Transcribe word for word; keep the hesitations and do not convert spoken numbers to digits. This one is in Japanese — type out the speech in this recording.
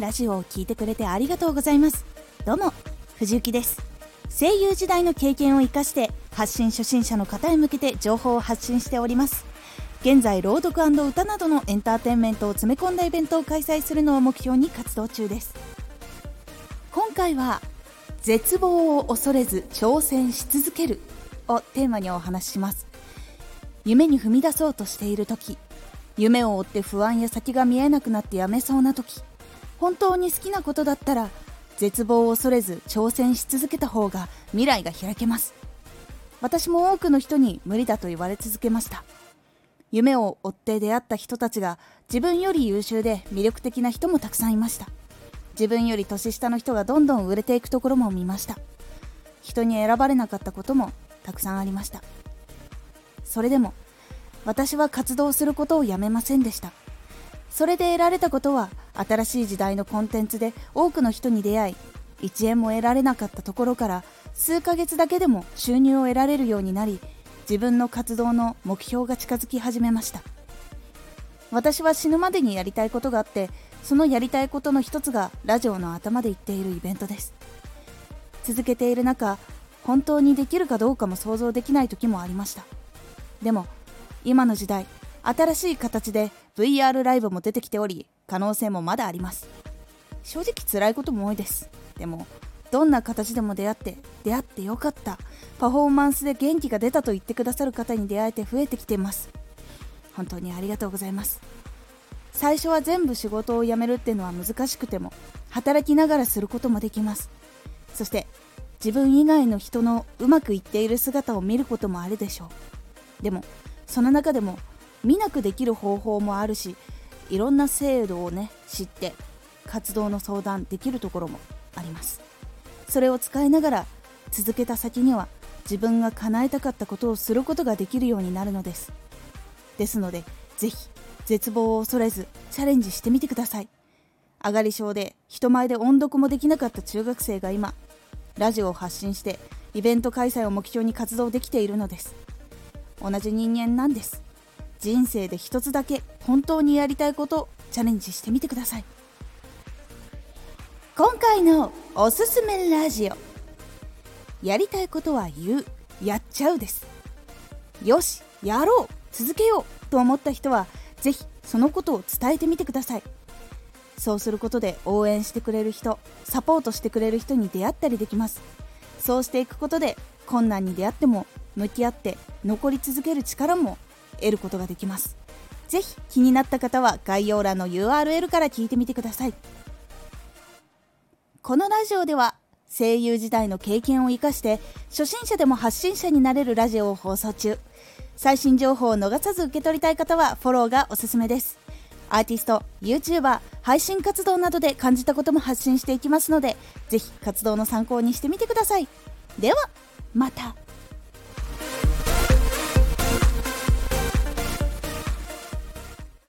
ラジオを聞いてくれてありがとうございます。どうも藤幸です。声優時代の経験を生かして発信初心者の方へ向けて情報を発信しております。現在朗読&歌などのエンターテインメントを詰め込んだイベントを開催するのを目標に活動中です。今回は絶望を恐れず挑戦し続けるをテーマにお話しします。夢に踏み出そうとしている時、夢を追って不安や先が見えなくなってやめそうな時、本当に好きなことだったら絶望を恐れず挑戦し続けた方が未来が開けます。私も多くの人に無理だと言われ続けました。夢を追って出会った人たちが自分より優秀で魅力的な人もたくさんいました。自分より年下の人がどんどん売れていくところも見ました。人に選ばれなかったこともたくさんありました。それでも私は活動することをやめませんでした。それで得られたことは新しい時代のコンテンツで多くの人に出会い、いちえんも得られなかったところから数ヶ月だけでも収入を得られるようになり、自分の活動の目標が近づき始めました。私は死ぬまでにやりたいことがあって、そのやりたいことの一つがラジオの頭で言っているイベントです。続けている中、本当にできるかどうかも想像できない時もありました。でも今の時代、新しい形で ブイアール ライブも出てきており、可能性もまだあります。正直辛いことも多いです。でもどんな形でも出会って出会ってよかった、パフォーマンスで元気が出たと言ってくださる方に出会えて増えてきています。本当にありがとうございます。最初は全部仕事を辞めるっていうのは難しくても、働きながらすることもできます。そして自分以外の人のうまくいっている姿を見ることもあるでしょう。でもその中でも見なくできる方法もあるし、いろんな制度をね、知って活動の相談できるところもあります。それを使いながら続けた先には、自分が叶えたかったことをすることができるようになるのです。ですのでぜひ絶望を恐れずチャレンジしてみてください。上がり症で人前で音読もできなかった中学生が今ラジオを発信してイベント開催を目標に活動できているのです。同じ人間なんです。人生で一つだけ本当にやりたいことをチャレンジしてみてください。今回のおすすめラジオ、やりたいことは言う、やっちゃうです。よし、やろう、続けようと思った人はぜひそのことを伝えてみてください。そうすることで応援してくれる人、サポートしてくれる人に出会ったりできます。そうしていくことで困難に出会っても向き合って残り続ける力も得ることができます。ぜひ気になった方は概要欄の ユーアールエル から聞いてみてください。このラジオでは声優時代の経験を生かして初心者でも発信者になれるラジオを放送中。最新情報を逃さず受け取りたい方はフォローがおすすめです。アーティスト、YouTuber、配信活動などで感じたことも発信していきますので、ぜひ活動の参考にしてみてください。ではまた。